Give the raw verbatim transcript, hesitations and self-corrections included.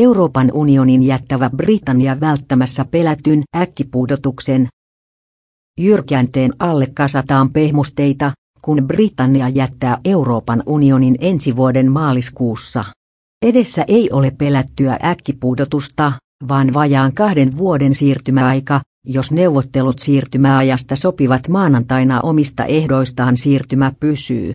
Euroopan unionin jättävä Britannia välttämässä pelätyn äkkipudotuksen. Jyrkänteen alle kasataan pehmusteita, kun Britannia jättää Euroopan unionin ensi vuoden maaliskuussa. Edessä ei ole pelättyä äkkipudotusta, vaan vajaan kahden vuoden siirtymäaika, jos neuvottelut siirtymäajasta sopivat maanantaina omista ehdoistaan siirtymä pysyy.